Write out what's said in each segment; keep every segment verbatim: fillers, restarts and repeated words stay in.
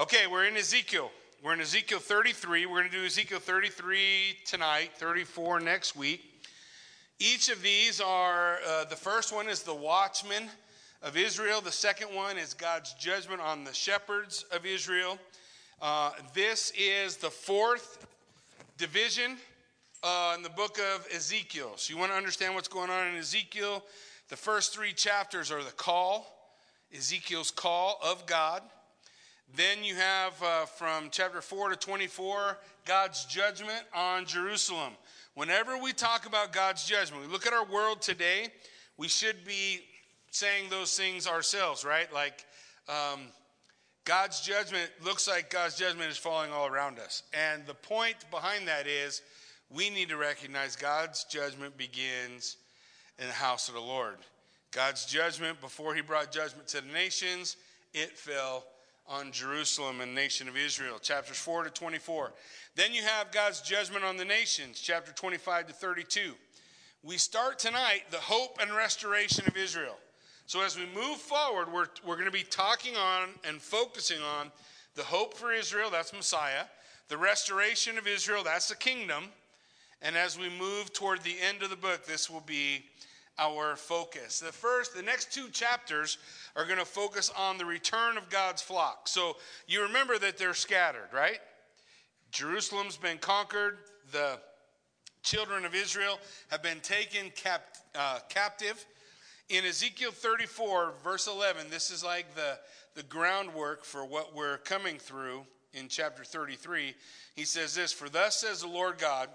Okay, we're in Ezekiel. We're in Ezekiel thirty-three. We're going to do Ezekiel thirty-three tonight, thirty-four next week. Each of these are, uh, the first one is the watchman of Israel. The second one is God's judgment on the shepherds of Israel. Uh, this is the fourth division uh, in the book of Ezekiel. So you want to understand what's going on in Ezekiel. The first three chapters are the call, Ezekiel's call of God. Then you have uh, from chapter four to twenty-four, God's judgment on Jerusalem. Whenever we talk about God's judgment, we look at our world today, we should be saying those things ourselves, right? Like um, God's judgment looks like God's judgment is falling all around us. And the point behind that is we need to recognize God's judgment begins in the house of the Lord. God's judgment, before he brought judgment to the nations, it fell on Jerusalem and the nation of Israel, chapters four to twenty-four. Then you have God's judgment on the nations, chapter twenty-five to thirty-two. We start tonight the hope and restoration of Israel. So as we move forward, we're, we're going to be talking on and focusing on the hope for Israel, that's Messiah, the restoration of Israel, that's the kingdom. And as we move toward the end of the book, this will be our focus. The first, the next two chapters are going to focus on the return of God's flock. So you remember that they're scattered, right? Jerusalem's been conquered. The children of Israel have been taken cap, uh, captive. In Ezekiel thirty-four, verse eleven, this is like the, the groundwork for what we're coming through in chapter thirty-three. He says this, "For thus says the Lord God,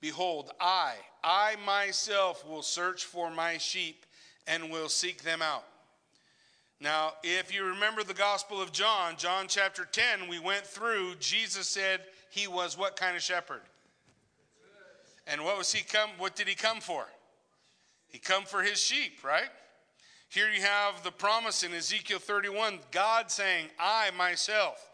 behold, I, I myself will search for my sheep and will seek them out." Now, if you remember the Gospel of John, John chapter ten, we went through, Jesus said he was what kind of shepherd? And what was he come, what did he come for? He come for his sheep, right? Here you have the promise in Ezekiel thirty-one, God saying, "I myself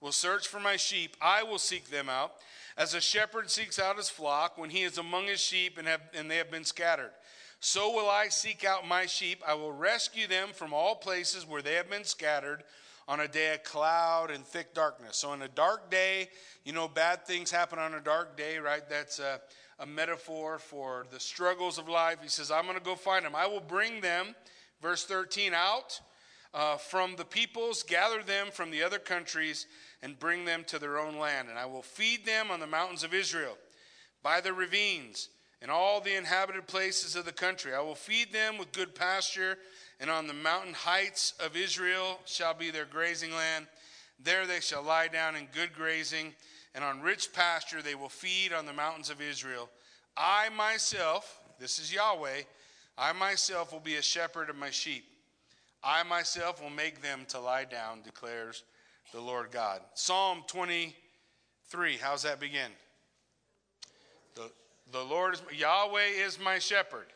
will search for my sheep, I will seek them out. As a shepherd seeks out his flock when he is among his sheep and, have, and they have been scattered, so will I seek out my sheep. I will rescue them from all places where they have been scattered on a day of cloud and thick darkness." So on a dark day, you know, bad things happen on a dark day, right? That's a, a metaphor for the struggles of life. He says, I'm going to go find them. I will bring them, verse thirteen, out uh, from the peoples, gather them from the other countries, and bring them to their own land. And I will feed them on the mountains of Israel, by the ravines, and all the inhabited places of the country. I will feed them with good pasture, and on the mountain heights of Israel shall be their grazing land. There they shall lie down in good grazing, and on rich pasture they will feed on the mountains of Israel. I myself, this is Yahweh, I myself will be a shepherd of my sheep. I myself will make them to lie down, declares the Lord God. Psalm twenty-three, how's that begin? The, the Lord is, Yahweh is my shepherd.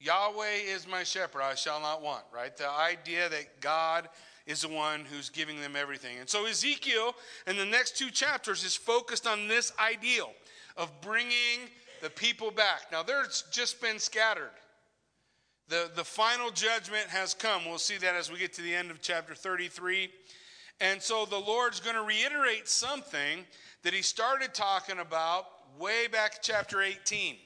Yahweh is my shepherd, I shall not want, right? The idea that God is the one who's giving them everything. And so Ezekiel, in the next two chapters, is focused on this ideal of bringing the people back. Now, they're just been scattered. The, the final judgment has come. We'll see that as we get to the end of chapter thirty-three. And so the Lord's going to reiterate something that he started talking about way back in chapter eighteen.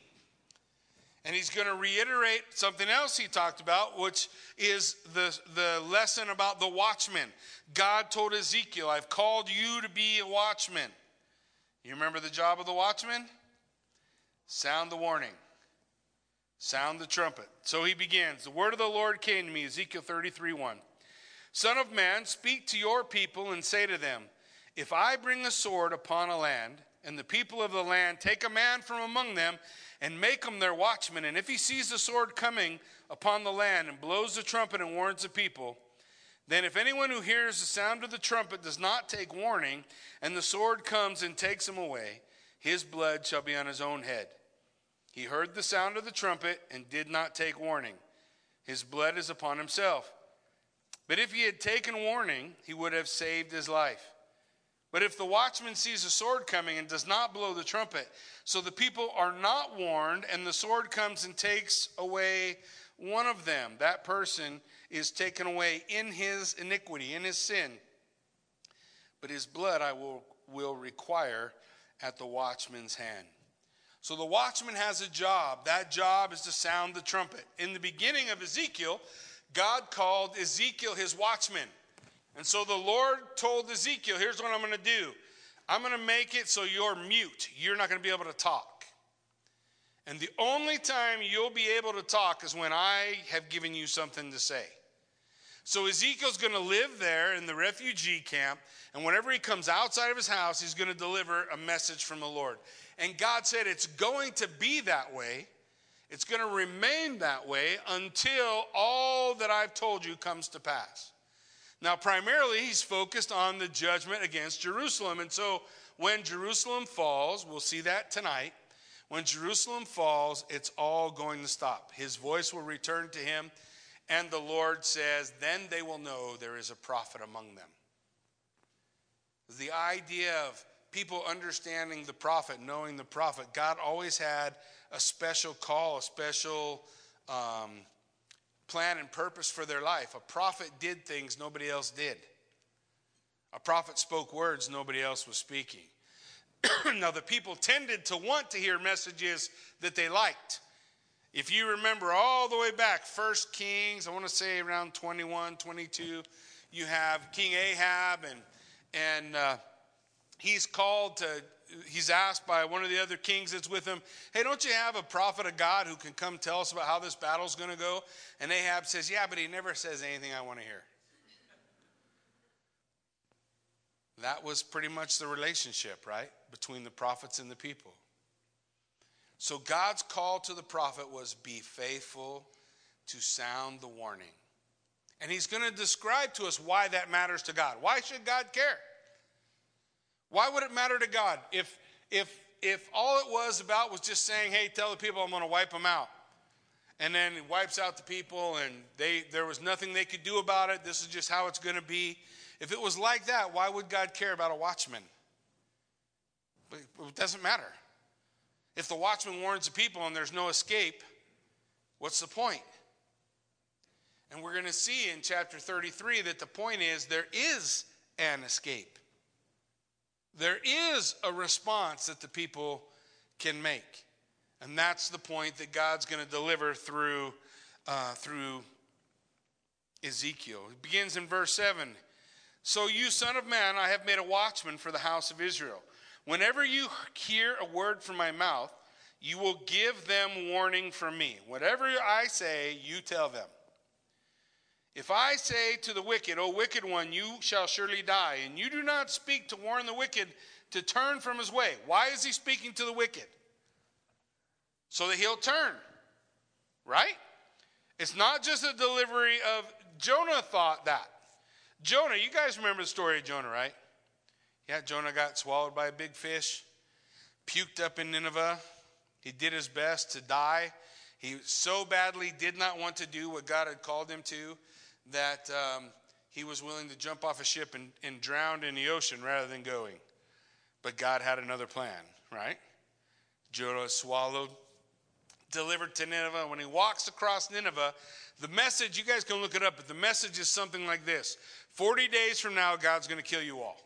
And he's going to reiterate something else he talked about, which is the, the lesson about the watchman. God told Ezekiel, I've called you to be a watchman. You remember the job of the watchman? Sound the warning. Sound the trumpet. So he begins, the word of the Lord came to me, Ezekiel thirty-three one. Son of man, speak to your people and say to them, if I bring a sword upon a land, and the people of the land take a man from among them and make him their watchman, and if he sees the sword coming upon the land and blows the trumpet and warns the people, then if anyone who hears the sound of the trumpet does not take warning, and the sword comes and takes him away, his blood shall be on his own head. He heard the sound of the trumpet and did not take warning. His blood is upon himself. But if he had taken warning, he would have saved his life. But if the watchman sees a sword coming and does not blow the trumpet, so the people are not warned, and the sword comes and takes away one of them, that person is taken away in his iniquity, in his sin. but his blood I will, will require at the watchman's hand. So the watchman has a job. That job is to sound the trumpet. In the beginning of Ezekiel, God called Ezekiel his watchman. And so the Lord told Ezekiel, here's what I'm going to do. I'm going to make it so you're mute. You're not going to be able to talk. And the only time you'll be able to talk is when I have given you something to say. So Ezekiel's going to live there in the refugee camp, and whenever he comes outside of his house, he's going to deliver a message from the Lord. And God said it's going to be that way. It's going to remain that way until all that I've told you comes to pass. Now, primarily, he's focused on the judgment against Jerusalem. And so when Jerusalem falls, we'll see that tonight. When Jerusalem falls, it's all going to stop. His voice will return to him. And the Lord says, then they will know there is a prophet among them. The idea of people understanding the prophet, knowing the prophet, God always had a special call, a special um, plan and purpose for their life. A prophet did things nobody else did. A prophet spoke words nobody else was speaking. Now, the people tended to want to hear messages that they liked. If you remember all the way back, First Kings, I want to say around twenty-one, twenty-two, you have King Ahab, and and uh, he's called to, he's asked by one of the other kings that's with him, hey, don't you have a prophet of God who can come tell us about how this battle's going to go? And Ahab says, yeah, but he never says anything I want to hear. That was pretty much the relationship, right, between the prophets and the people. So God's call to the prophet was be faithful to sound the warning. And he's going to describe to us why that matters to God. Why should God care? Why would it matter to God if, if, if all it was about was just saying, hey, tell the people I'm going to wipe them out. And then he wipes out the people and they there was nothing they could do about it. This is just how it's going to be. If it was like that, why would God care about a watchman? But it doesn't matter. If the watchman warns the people and there's no escape, what's the point? And we're going to see in chapter thirty-three that the point is there is an escape. There is a response that the people can make. And that's the point that God's going to deliver through, uh, through Ezekiel. It begins in verse seven. So you, son of man, I have made a watchman for the house of Israel. Whenever you hear a word from my mouth, you will give them warning from me. Whatever I say, you tell them. If I say to the wicked, O wicked one, you shall surely die, and you do not speak to warn the wicked to turn from his way. Why is he speaking to the wicked? So that he'll turn, right? It's not just a delivery of, Jonah thought that. Jonah, you guys remember the story of Jonah, right? Yeah, Jonah got swallowed by a big fish, puked up in Nineveh. He did his best to die. He so badly did not want to do what God had called him to that um, he was willing to jump off a ship and, and drown in the ocean rather than going. But God had another plan, right? Jonah was swallowed, delivered to Nineveh. When he walks across Nineveh, the message, you guys can look it up, but the message is something like this. forty days from now, God's going to kill you all.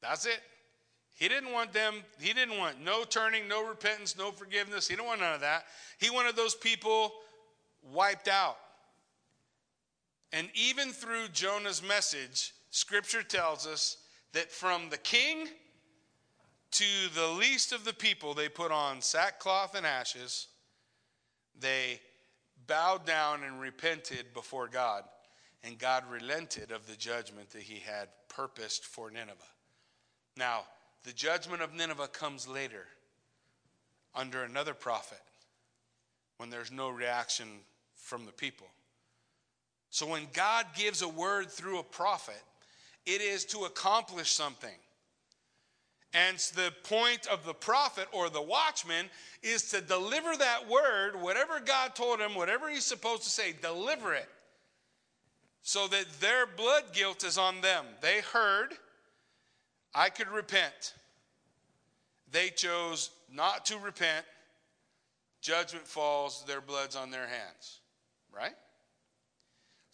That's it. He didn't want them. He didn't want no turning, no repentance, no forgiveness. He didn't want none of that. He wanted those people wiped out. And even through Jonah's message, Scripture tells us that from the king to the least of the people, they put on sackcloth and ashes. They bowed down and repented before God. And God relented of the judgment that he had purposed for Nineveh. Now, the judgment of Nineveh comes later under another prophet when there's no reaction from the people. So when God gives a word through a prophet, it is to accomplish something. And the point of the prophet or the watchman is to deliver that word, whatever God told him, whatever he's supposed to say, deliver it so that their blood guilt is on them. They heard, I could repent. They chose not to repent. Judgment falls, their blood's on their hands, right?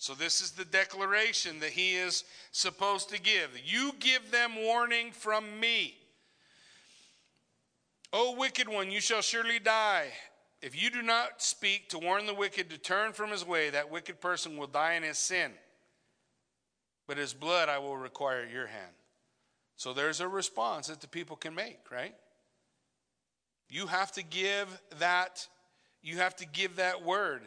So this is the declaration that he is supposed to give. You give them warning from me. O wicked one, you shall surely die. If you do not speak to warn the wicked to turn from his way, that wicked person will die in his sin. But his blood I will require at your hand. So there's a response that the people can make, right? You have to give that, you have to give that word.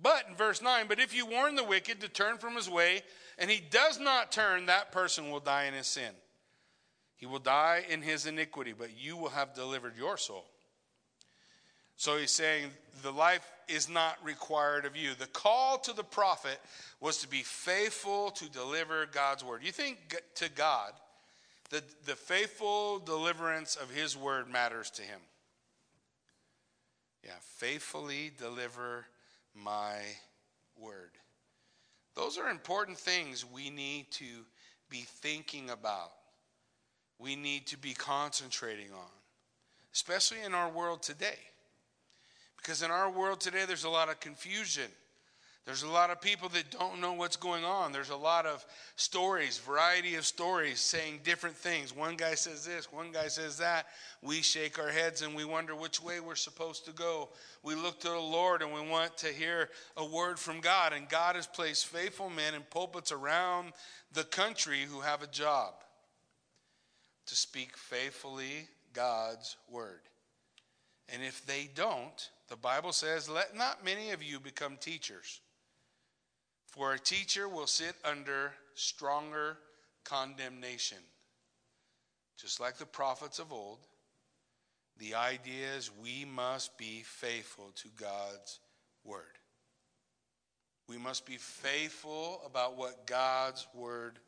But in verse nine, but if you warn the wicked to turn from his way, and he does not turn, that person will die in his sin. He will die in his iniquity, but you will have delivered your soul. So he's saying the life is not required of you. The call to the prophet was to be faithful to deliver God's word. You think to God, the, the faithful deliverance of his word matters to him. Yeah, faithfully deliver my word. Those are important things we need to be thinking about. We need to be concentrating on, especially in our world today. Because in our world today, there's a lot of confusion. There's a lot of people that don't know what's going on. There's a lot of stories, variety of stories saying different things. One guy says this, one guy says that. We shake our heads and we wonder which way we're supposed to go. We look to the Lord and we want to hear a word from God. And God has placed faithful men in pulpits around the country who have a job to speak faithfully God's word. And if they don't, the Bible says, let not many of you become teachers. For a teacher will sit under stronger condemnation. Just like the prophets of old, the idea is we must be faithful to God's word. We must be faithful about what God's word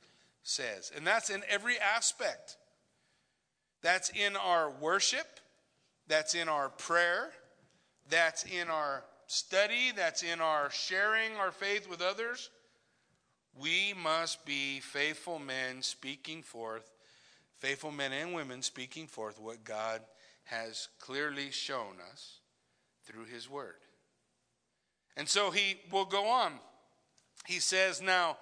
says. And that's in every aspect. That's in our worship. That's in our prayer. That's in our study, that's in our sharing our faith with others. We must be faithful men speaking forth, faithful men and women speaking forth what God has clearly shown us through his word. And so he will go on. He says now,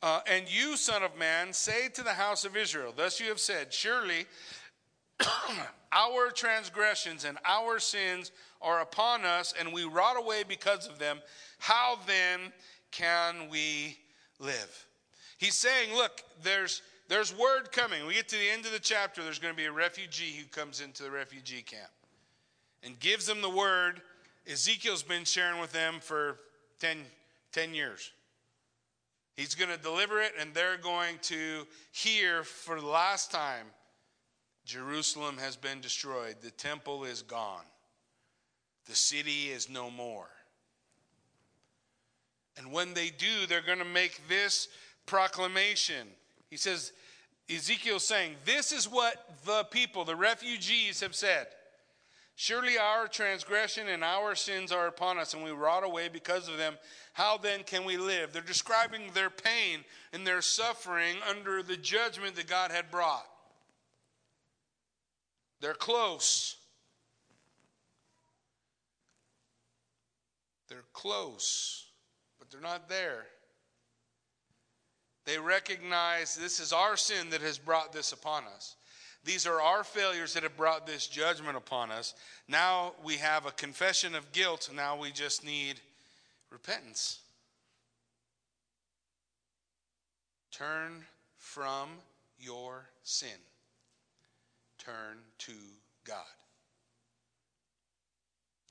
uh, and you, son of man, say to the house of Israel, thus you have said, surely our transgressions and our sins are upon us, and we rot away because of them. How then can we live? He's saying, look, there's there's word coming. We get to the end of the chapter, there's going to be a refugee who comes into the refugee camp and gives them the word. Ezekiel's been sharing with them for ten, ten years. He's going to deliver it, and they're going to hear for the last time, Jerusalem has been destroyed. The temple is gone. The city is no more. And when they do, they're going to make this proclamation. He says, Ezekiel's saying, this is what the people, the refugees, have said. Surely our transgression and our sins are upon us, and we rot away because of them. How then can we live? They're describing their pain and their suffering under the judgment that God had brought. They're close. They're close, but they're not there. They recognize this is our sin that has brought this upon us. These are our failures that have brought this judgment upon us. Now we have a confession of guilt. Now we just need repentance. Turn from your sin. Turn to God.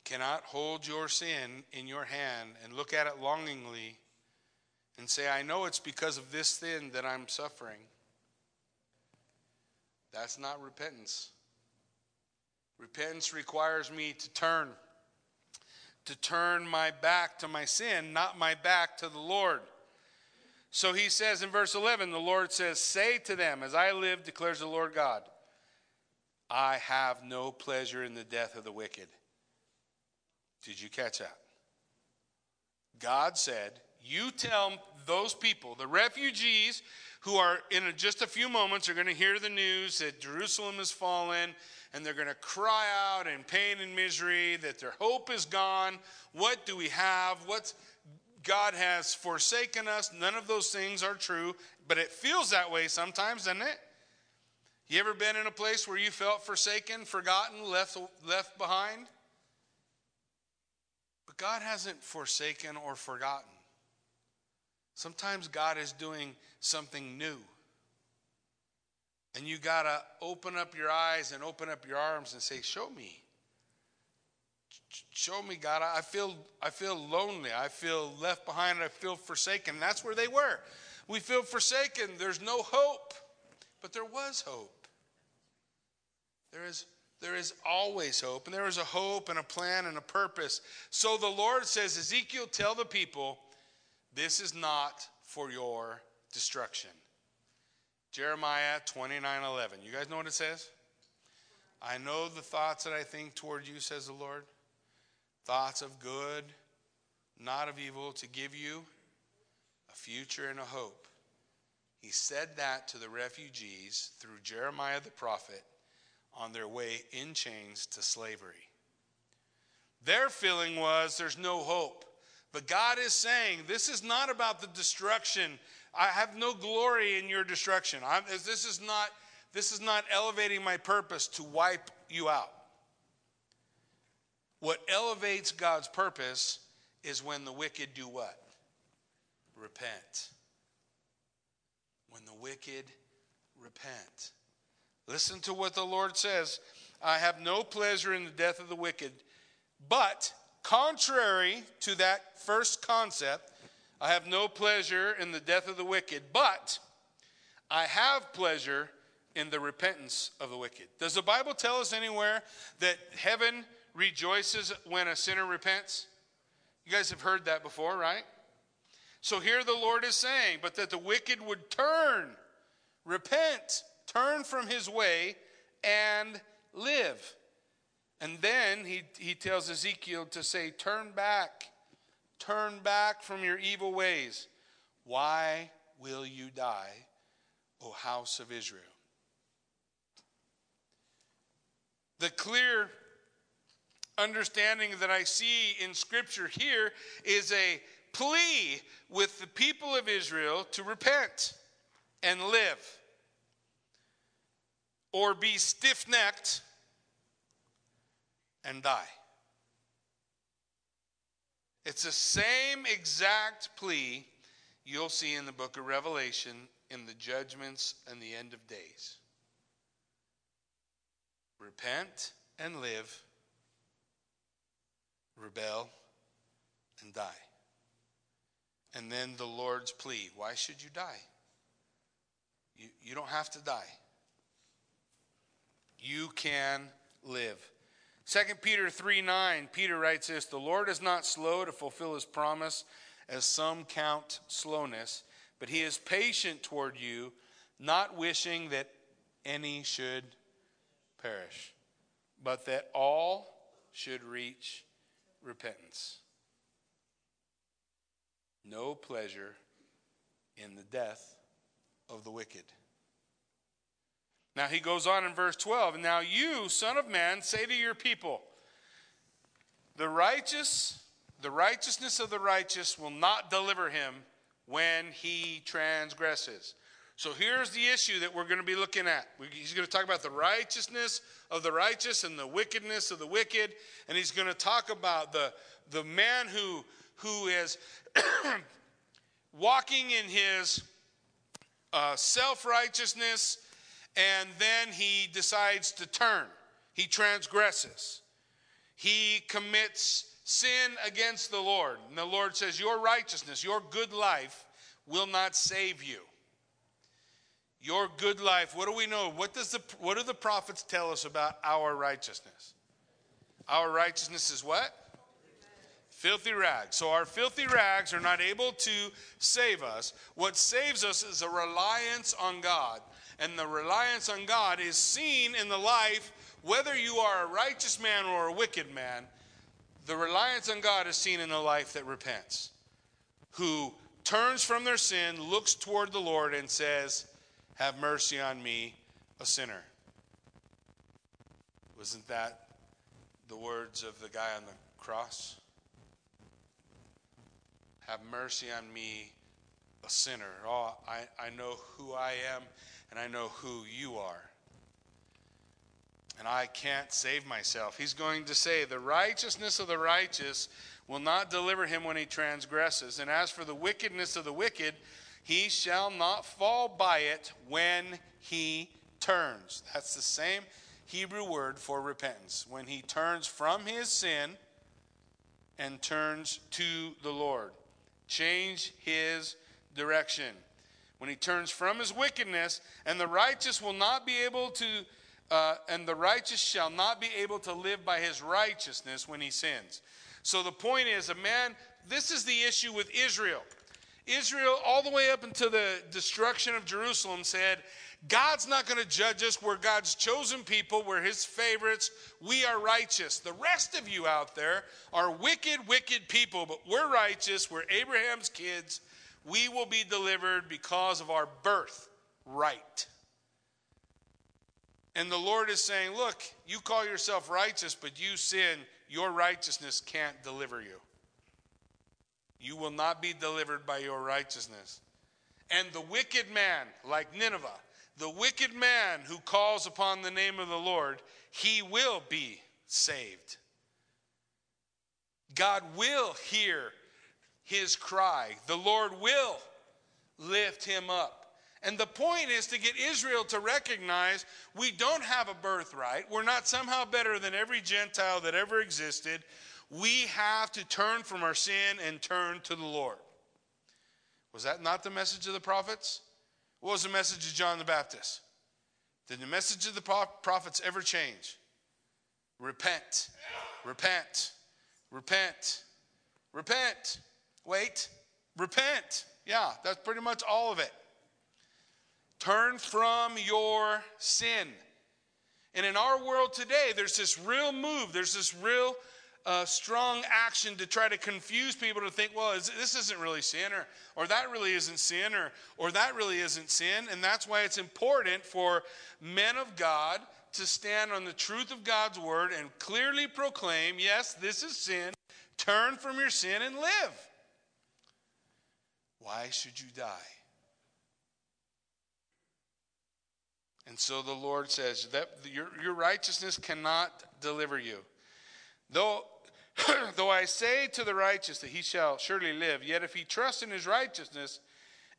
Cannot hold your sin in your hand and look at it longingly and say, I know it's because of this sin that I'm suffering. That's not repentance. Repentance requires me to turn, to turn my back to my sin, not my back to the Lord. So he says in verse eleven, the Lord says, say to them, as I live, declares the Lord God, I have no pleasure in the death of the wicked. Did you catch that? God said, you tell those people, the refugees who are in a, just a few moments are going to hear the news that Jerusalem has fallen, and they're going to cry out in pain and misery that their hope is gone. What do we have? What's God has forsaken us. None of those things are true, but it feels that way sometimes, doesn't it? You ever been in a place where you felt forsaken, forgotten, left, left behind? But God hasn't forsaken or forgotten. Sometimes God is doing something new. And you got to open up your eyes and open up your arms and say, show me. Show me, God. I feel, I feel lonely. I feel left behind. I feel forsaken. And that's where they were. We feel forsaken. There's no hope. But there was hope. There is, there is always hope. And there is a hope and a plan and a purpose. So the Lord says, Ezekiel, tell the people, this is not for your destruction. Jeremiah twenty-nine eleven. You guys know what it says? I know the thoughts that I think toward you, says the Lord. Thoughts of good, not of evil, to give you a future and a hope. He said that to the refugees through Jeremiah the prophet on their way in chains to slavery. Their feeling was there's no hope. But God is saying, this is not about the destruction. I have no glory in your destruction. I'm, this is not... This is not elevating my purpose to wipe you out. What elevates God's purpose is when the wicked do what? Repent. When the wicked repent. Listen to what the Lord says. I have no pleasure in the death of the wicked, but contrary to that first concept, I have no pleasure in the death of the wicked, but I have pleasure in in the repentance of the wicked. Does the Bible tell us anywhere that heaven rejoices when a sinner repents? You guys have heard that before, right? So here the Lord is saying, but that the wicked would turn, repent, turn from his way and live. And then he, he tells Ezekiel to say, turn back, turn back from your evil ways. Why will you die, O house of Israel? The clear understanding that I see in Scripture here is a plea with the people of Israel to repent and live, or be stiff-necked and die. It's the same exact plea you'll see in the book of Revelation in the judgments and the end of days. Repent and live, rebel and die. And then the Lord's plea, why should you die? You, you don't have to die. You can live. Second Peter three nine, Peter writes this, the Lord is not slow to fulfill his promise, as some count slowness, but he is patient toward you, not wishing that any should perish, but that all should reach repentance. No pleasure in the death of the wicked. Now he goes on in verse twelve, and now you, son of man, say to your people, the righteous, the righteousness of the righteous will not deliver him when he transgresses. So here's the issue that we're going to be looking at. He's going to talk about the righteousness of the righteous and the wickedness of the wicked. And he's going to talk about the, the man who, who is walking in his uh, self-righteousness, and then he decides to turn. He transgresses. He commits sin against the Lord. And the Lord says, your righteousness, your good life will not save you. Your good life. What do we know? What does the what do the prophets tell us about our righteousness? Our righteousness is what? Filthy rags. So our filthy rags are not able to save us. What saves us is a reliance on God. And the reliance on God is seen in the life, whether you are a righteous man or a wicked man, the reliance on God is seen in the life that repents, who turns from their sin, looks toward the Lord and says, have mercy on me, a sinner. Wasn't that the words of the guy on the cross? Have mercy on me, a sinner. Oh, I, I know who I am, and I know who you are. And I can't save myself. He's going to say, the righteousness of the righteous will not deliver him when he transgresses. And as for the wickedness of the wicked, he shall not fall by it when he turns. That's the same Hebrew word for repentance. When he turns from his sin and turns to the Lord. Change his direction. When he turns from his wickedness, and the righteous will not be able to Uh, and the righteous shall not be able to live by his righteousness when he sins. So the point is, a man, this is the issue with Israel. Israel, all the way up until the destruction of Jerusalem, said, God's not going to judge us. We're God's chosen people. We're his favorites. We are righteous. The rest of you out there are wicked, wicked people, but we're righteous. We're Abraham's kids. We will be delivered because of our birth right. And the Lord is saying, look, you call yourself righteous, but you sin. Your righteousness can't deliver you. You will not be delivered by your righteousness. And the wicked man, like Nineveh, the wicked man who calls upon the name of the Lord, he will be saved. God will hear his cry. The Lord will lift him up. And the point is to get Israel to recognize we don't have a birthright. We're not somehow better than every Gentile that ever existed. We have to turn from our sin and turn to the Lord. Was that not the message of the prophets? What was the message of John the Baptist? Did the message of the prophets ever change? Repent. Repent. Repent. Repent. Wait. Repent. Yeah, that's pretty much all of it. Turn from your sin. And in our world today, there's this real move. There's this real uh, strong action to try to confuse people to think, well, is, this isn't really sin, or, or that really isn't sin, or, or that really isn't sin. And that's why it's important for men of God to stand on the truth of God's word and clearly proclaim, yes, this is sin. Turn from your sin and live. Why should you die? And so the Lord says that your, your righteousness cannot deliver you. Though, though I say to the righteous that he shall surely live, yet if he trusts in his righteousness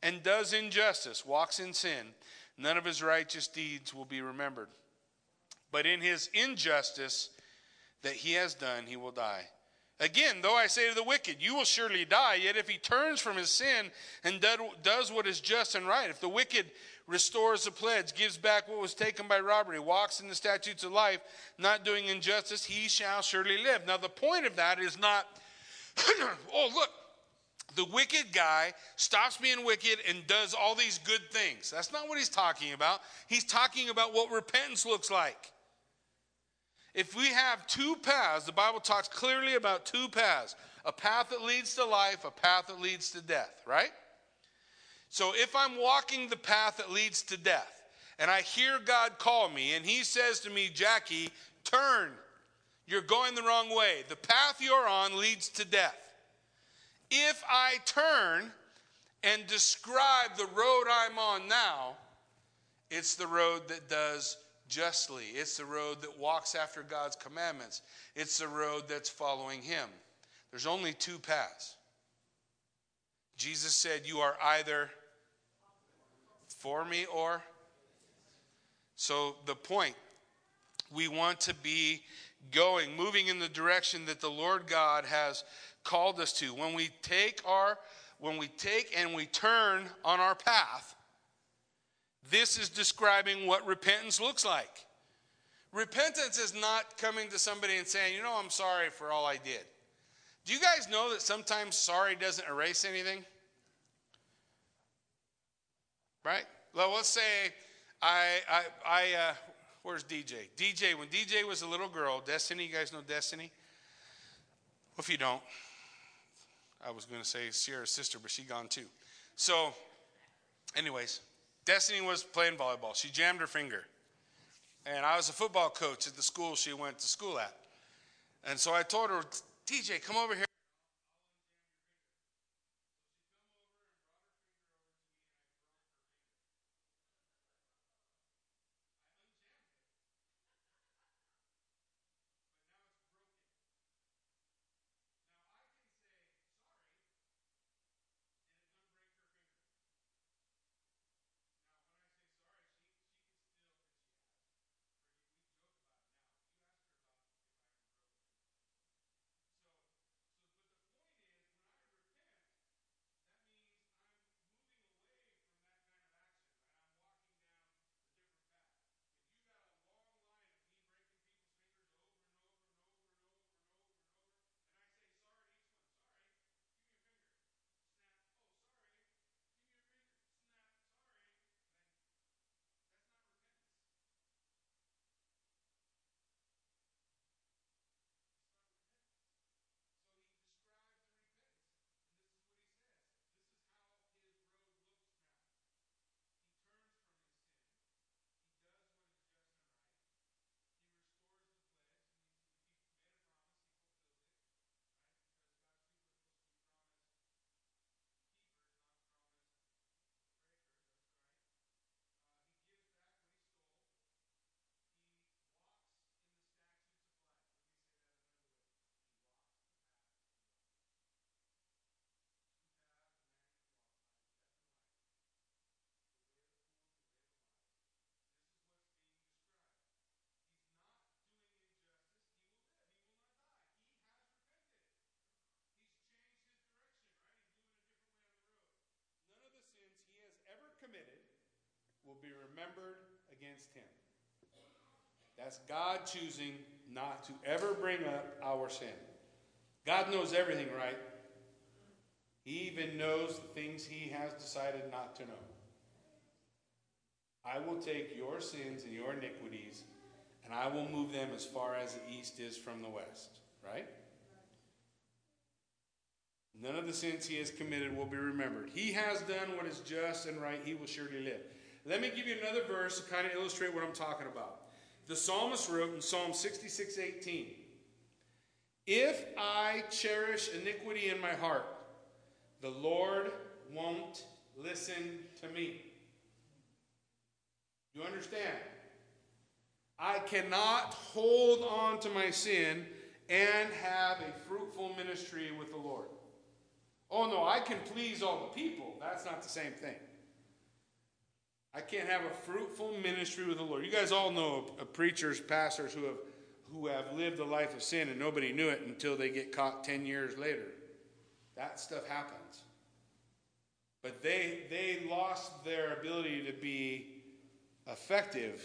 and does injustice, walks in sin, none of his righteous deeds will be remembered. But in his injustice that he has done, he will die. Again, though I say to the wicked, you will surely die, yet if he turns from his sin and does what is just and right, if the wicked restores the pledge, gives back what was taken by robbery, walks in the statutes of life, not doing injustice, he shall surely live. Now, the point of that is not, oh, look, the wicked guy stops being wicked and does all these good things. That's not what he's talking about. He's talking about what repentance looks like. If we have two paths, the Bible talks clearly about two paths. A path that leads to life, a path that leads to death, right? So if I'm walking the path that leads to death, and I hear God call me, and he says to me, Jackie, turn. You're going the wrong way. The path you're on leads to death. If I turn and describe the road I'm on now, it's the road that does justly. It's the road that walks after God's commandments. It's the road that's following him. There's only two paths. Jesus said, you are either for me or. So the point, we want to be going, moving in the direction that the Lord God has called us to. When we take our, when we take and we turn on our path, this is describing what repentance looks like. Repentance is not coming to somebody and saying, you know, I'm sorry for all I did. Do you guys know that sometimes sorry doesn't erase anything? Right? Well, let's say I, I, I uh, where's D J? D J, when D J was a little girl, Destiny, you guys know Destiny? Well, if you don't, I was going to say Sierra's sister, but she gone too. So, anyways. Destiny was playing volleyball. She jammed her finger. And I was a football coach at the school she went to school at. And so I told her, D J, come over here. will be remembered against him. That's God choosing not to ever bring up our sin. God knows everything, right? He even knows the things he has decided not to know. I will take your sins and your iniquities, and I will move them as far as the east is from the west. Right? None of the sins he has committed will be remembered. He has done what is just and right. He will surely live. Let me give you another verse to kind of illustrate what I'm talking about. The psalmist wrote in Psalm sixty-six eighteen, "If I cherish iniquity in my heart, the Lord won't listen to me." You understand? I cannot hold on to my sin and have a fruitful ministry with the Lord. Oh no, I can please all the people. That's not the same thing. I can't have a fruitful ministry with the Lord. You guys all know of, of preachers, pastors who have who have lived a life of sin and nobody knew it until they get caught ten years later. That stuff happens. But they they lost their ability to be effective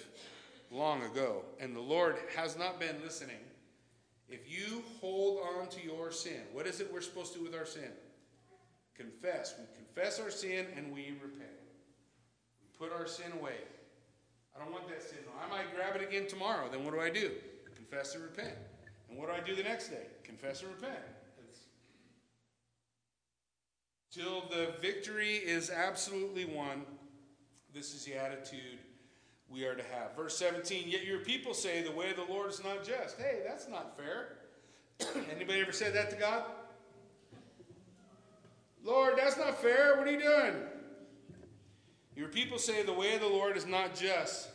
long ago, and the Lord has not been listening. If you hold on to your sin, what is it we're supposed to do with our sin? Confess. We confess our sin and we repent. We put our sin away. I don't want that sin. I might grab it again tomorrow. Then what do I do? Confess and repent. And what do I do the next day? Confess and repent. It's... till the victory is absolutely won, this is the attitude we are to have. Verse seventeen, "Yet your people say the way of the Lord is not just." Hey, that's not fair. Anybody ever said that to God? Lord, that's not fair. What are you doing? "Your people say the way of the Lord is not just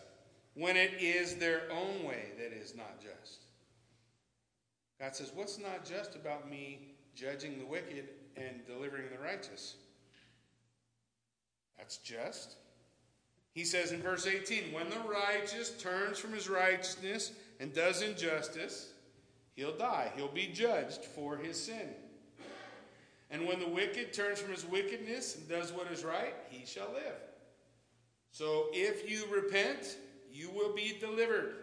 when it is their own way that is not just." God says, what's not just about me judging the wicked and delivering the righteous? That's just. He says in verse eighteen, "When the righteous turns from his righteousness and does injustice, he'll die. He'll be judged for his sin. And when the wicked turns from his wickedness and does what is right, he shall live. So if you repent, you will be delivered."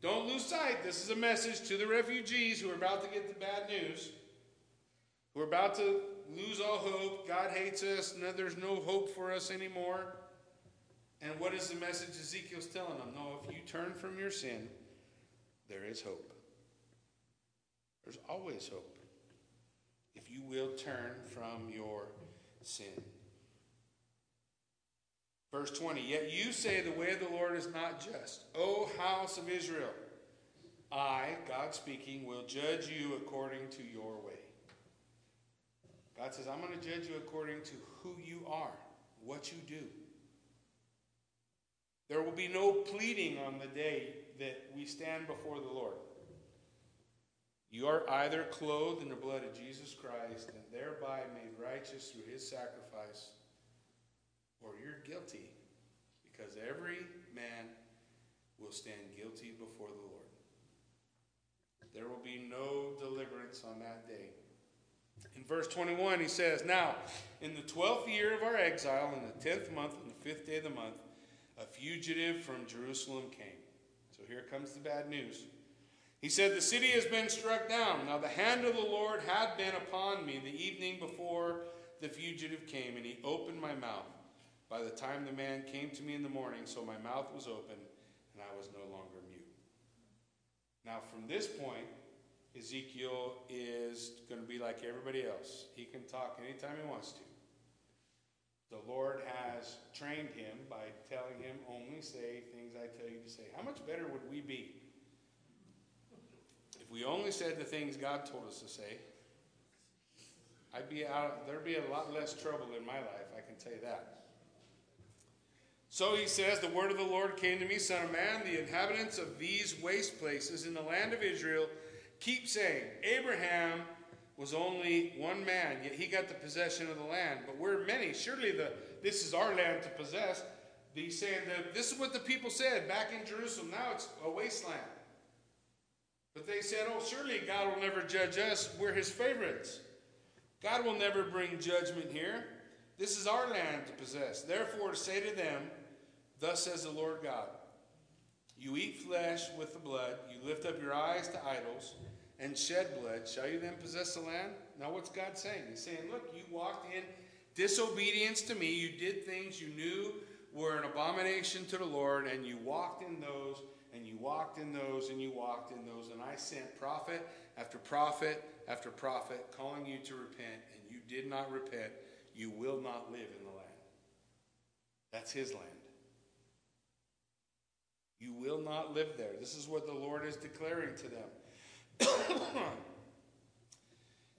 Don't lose sight. This is a message to the refugees who are about to get the bad news, who are about to lose all hope. God hates us. No, there's no hope for us anymore. And what is the message Ezekiel's telling them? No, if you turn from your sin, there is hope. There's always hope. If you will turn from your sin. Verse twenty, "Yet you say the way of the Lord is not just. O house of Israel, I," God speaking, "will judge you according to your way." God says, I'm going to judge you according to who you are, what you do. There will be no pleading on the day that we stand before the Lord. You are either clothed in the blood of Jesus Christ and thereby made righteous through his sacrifice, or you're guilty, because every man will stand guilty before the Lord. There will be no deliverance on that day. In verse twenty-one, he says, "Now, in the twelfth year of our exile, in the tenth month, on the fifth day of the month, a fugitive from Jerusalem came." So here comes the bad news. He said, "The city has been struck down. Now the hand of the Lord had been upon me the evening before the fugitive came, and he opened my mouth. By the time the man came to me in the morning, so my mouth was open, and I was no longer mute." Now from this point, Ezekiel is going to be like everybody else. He can talk anytime he wants to. The Lord has trained him by telling him, only say things I tell you to say. How much better would we be if we only said the things God told us to say? I'd be out, there'd be a lot less trouble in my life, I can tell you that. So he says, "The word of the Lord came to me, Son of man, the inhabitants of these waste places in the land of Israel keep saying, Abraham was only one man, yet he got the possession of the land. But we're many. Surely the this is our land to possess." He's saying that this is what the people said back in Jerusalem. Now it's a wasteland. But they said, oh, surely God will never judge us. We're his favorites. God will never bring judgment here. This is our land to possess. Therefore, say to them, Thus says the Lord God, you eat flesh with the blood, you lift up your eyes to idols, and shed blood. Shall you then possess the land? Now what's God saying? He's saying, look, you walked in disobedience to me. You did things you knew were an abomination to the Lord, and you walked in those, and you walked in those, and you walked in those. And I sent prophet after prophet after prophet calling you to repent, and you did not repent. You will not live in the land. That's his land. You will not live there. This is what the Lord is declaring to them.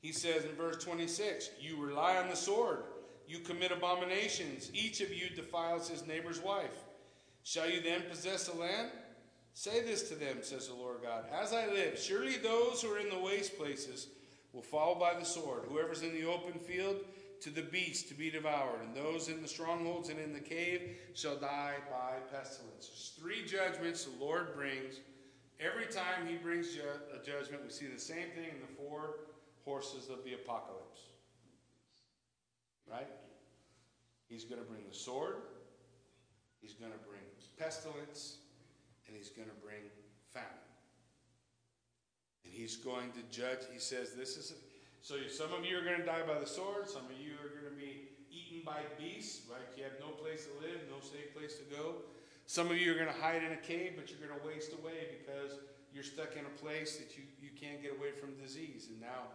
He says in verse twenty-six, you rely on the sword. You commit abominations. Each of you defiles his neighbor's wife. Shall you then possess the land? Say this to them, says the Lord God. As I live, surely those who are in the waste places will fall by the sword. Whoever's in the open field, to the beast to be devoured. And those in the strongholds and in the cave shall die by pestilence. There's three judgments the Lord brings. Every time he brings ju- a judgment, we see the same thing in the four horses of the apocalypse. Right? He's going to bring the sword. He's going to bring pestilence. And he's going to bring famine. And he's going to judge. He says this is... A, So some of you are going to die by the sword. Some of you are going to be eaten by beasts, right? You have no place to live, no safe place to go. Some of you are going to hide in a cave, but you're going to waste away because you're stuck in a place that you, you can't get away from disease. And now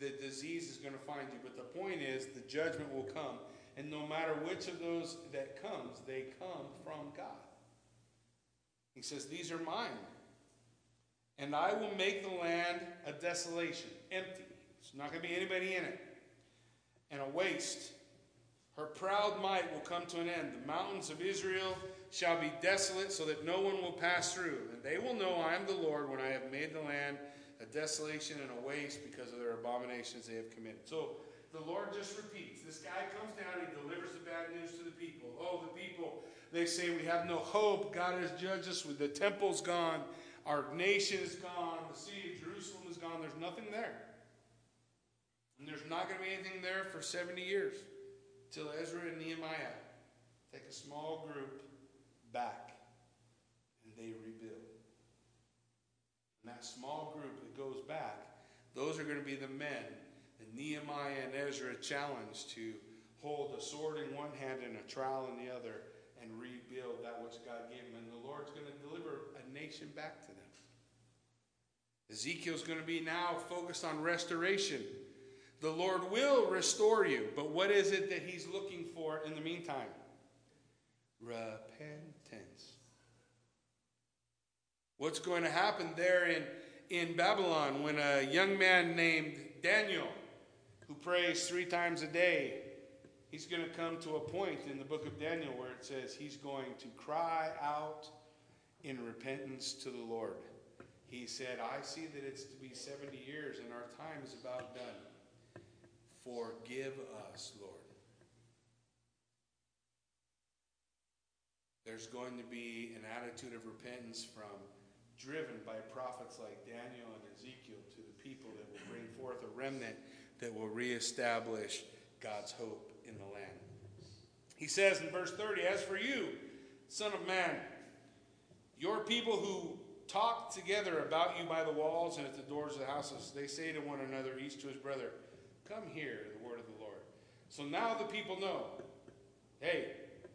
the disease is going to find you. But the point is the judgment will come. And no matter which of those that comes, they come from God. He says, these are mine. And I will make the land a desolation, empty. There's not going to be anybody in it. And a waste. Her proud might will come to an end. The mountains of Israel shall be desolate so that no one will pass through. And they will know I am the Lord when I have made the land a desolation and a waste because of their abominations they have committed. So the Lord just repeats. This guy comes down and he delivers the bad news to the people. Oh, the people, they say we have no hope. God has judged us. The temple's gone. Our nation is gone. The city of Jerusalem is gone. There's nothing there. And there's not going to be anything there for seventy years till Ezra and Nehemiah take a small group back and they rebuild. And that small group that goes back, those are going to be the men that Nehemiah and Ezra challenge to hold a sword in one hand and a trowel in the other and rebuild that which God gave them. And the Lord's going to deliver a nation back to them. Ezekiel's going to be now focused on restoration. The Lord will restore you. But what is it that he's looking for in the meantime? Repentance. What's going to happen there in, in Babylon when a young man named Daniel, who prays three times a day, he's going to come to a point in the book of Daniel where it says he's going to cry out in repentance to the Lord. He said, I see that it's to be seventy years and our time is about done. Forgive us, Lord. There's going to be an attitude of repentance from, driven by prophets like Daniel and Ezekiel to the people that will bring forth a remnant that will reestablish God's hope in the land. He says in verse thirty, as for you, son of man, your people who talk together about you by the walls and at the doors of the houses, they say to one another, each to his brother, come hear the word of the Lord. So now the people know. Hey,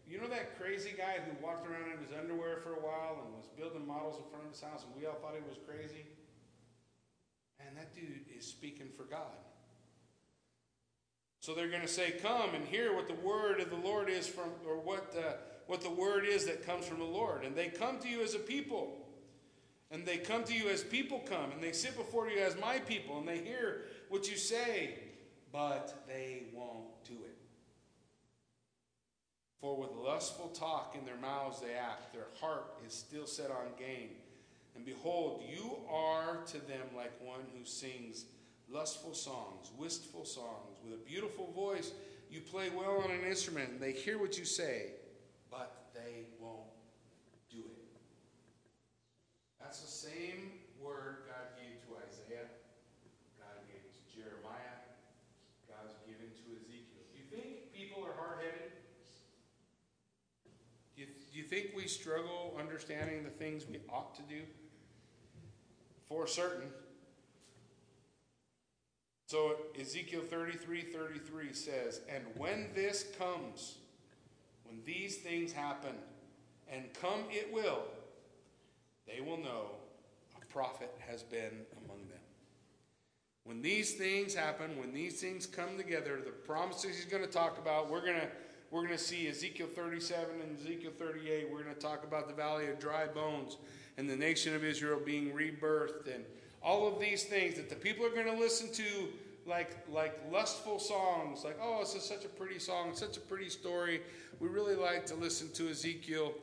you know that crazy guy who walked around in his underwear for a while and was building models in front of his house and we all thought he was crazy? Man, that dude is speaking for God. So they're going to say, come and hear what the word of the Lord is from, or what, uh, what the word is that comes from the Lord. And they come to you as a people. And they come to you as people come. And they sit before you as my people. And they hear what you say. But they won't do it. For with lustful talk in their mouths they act. Their heart is still set on gain. And behold, you are to them like one who sings lustful songs, wistful songs. With a beautiful voice you play well on an instrument. And they hear what you say. But they won't do it. That's the same word God gave to Isaiah. God gave to Jeremiah. God's given to Ezekiel. Do you think people are hard-headed? Do you, do you think we struggle understanding the things we ought to do? For certain. So Ezekiel thirty-three thirty-three says, and when this comes, when these things happen, and come it will, they will know a prophet has been among them. When these things happen, when these things come together, the promises he's going to talk about, we're going to we're going to see Ezekiel thirty-seven and Ezekiel thirty-eight. We're going to talk about the valley of dry bones and the nation of Israel being rebirthed and all of these things that the people are going to listen to like like lustful songs, like, oh, this is such a pretty song, such a pretty story. We really like to listen to Ezekiel.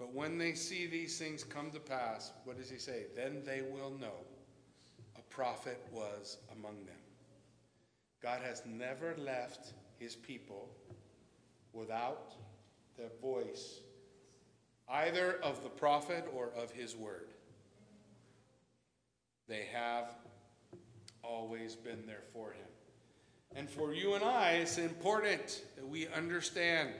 But when they see these things come to pass, what does he say? Then they will know a prophet was among them. God has never left his people without the voice, either of the prophet or of his word. They have always been there for him. And for you and I, it's important that we understand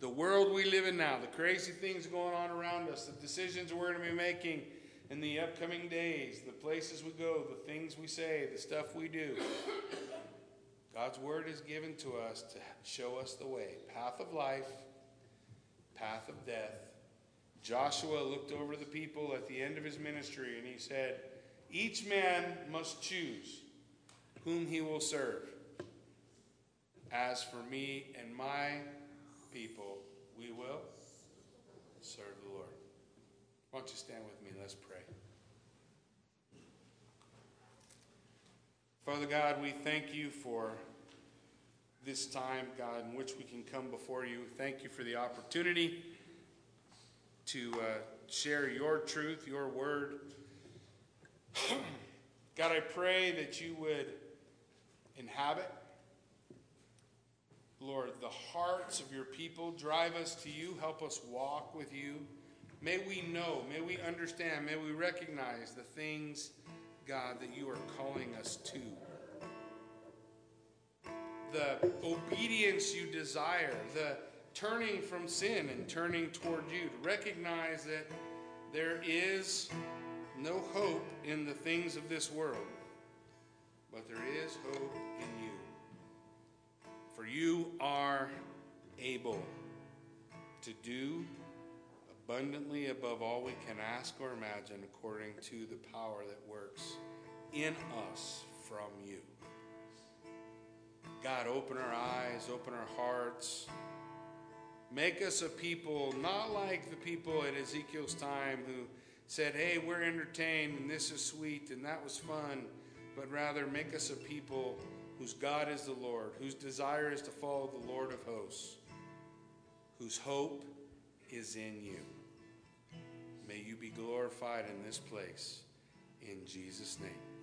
the world we live in now, the crazy things going on around us, the decisions we're going to be making in the upcoming days, the places we go, the things we say, the stuff we do. God's word is given to us to show us the way. Path of life, path of death. Joshua looked over the people at the end of his ministry and he said, each man must choose whom he will serve. As for me and my people, we will serve the Lord. Why don't you stand with me and let's pray. Father God, we thank you for this time, God, in which we can come before you. Thank you for the opportunity to uh, share your truth, your word. God, I pray that you would inhabit, Lord, the hearts of your people. Drive us to you. Help us walk with you. May we know, may we understand, may we recognize the things, God, that you are calling us to. The obedience you desire, the turning from sin and turning toward you. To recognize that there is no hope in the things of this world, but there is hope in you. For you are able to do abundantly above all we can ask or imagine, according to the power that works in us from you. God, open our eyes, open our hearts. Make us a people not like the people at Ezekiel's time who said, hey, we're entertained and this is sweet and that was fun, but rather make us a people whose God is the Lord, whose desire is to follow the Lord of hosts, whose hope is in you. May you be glorified in this place. In Jesus' name.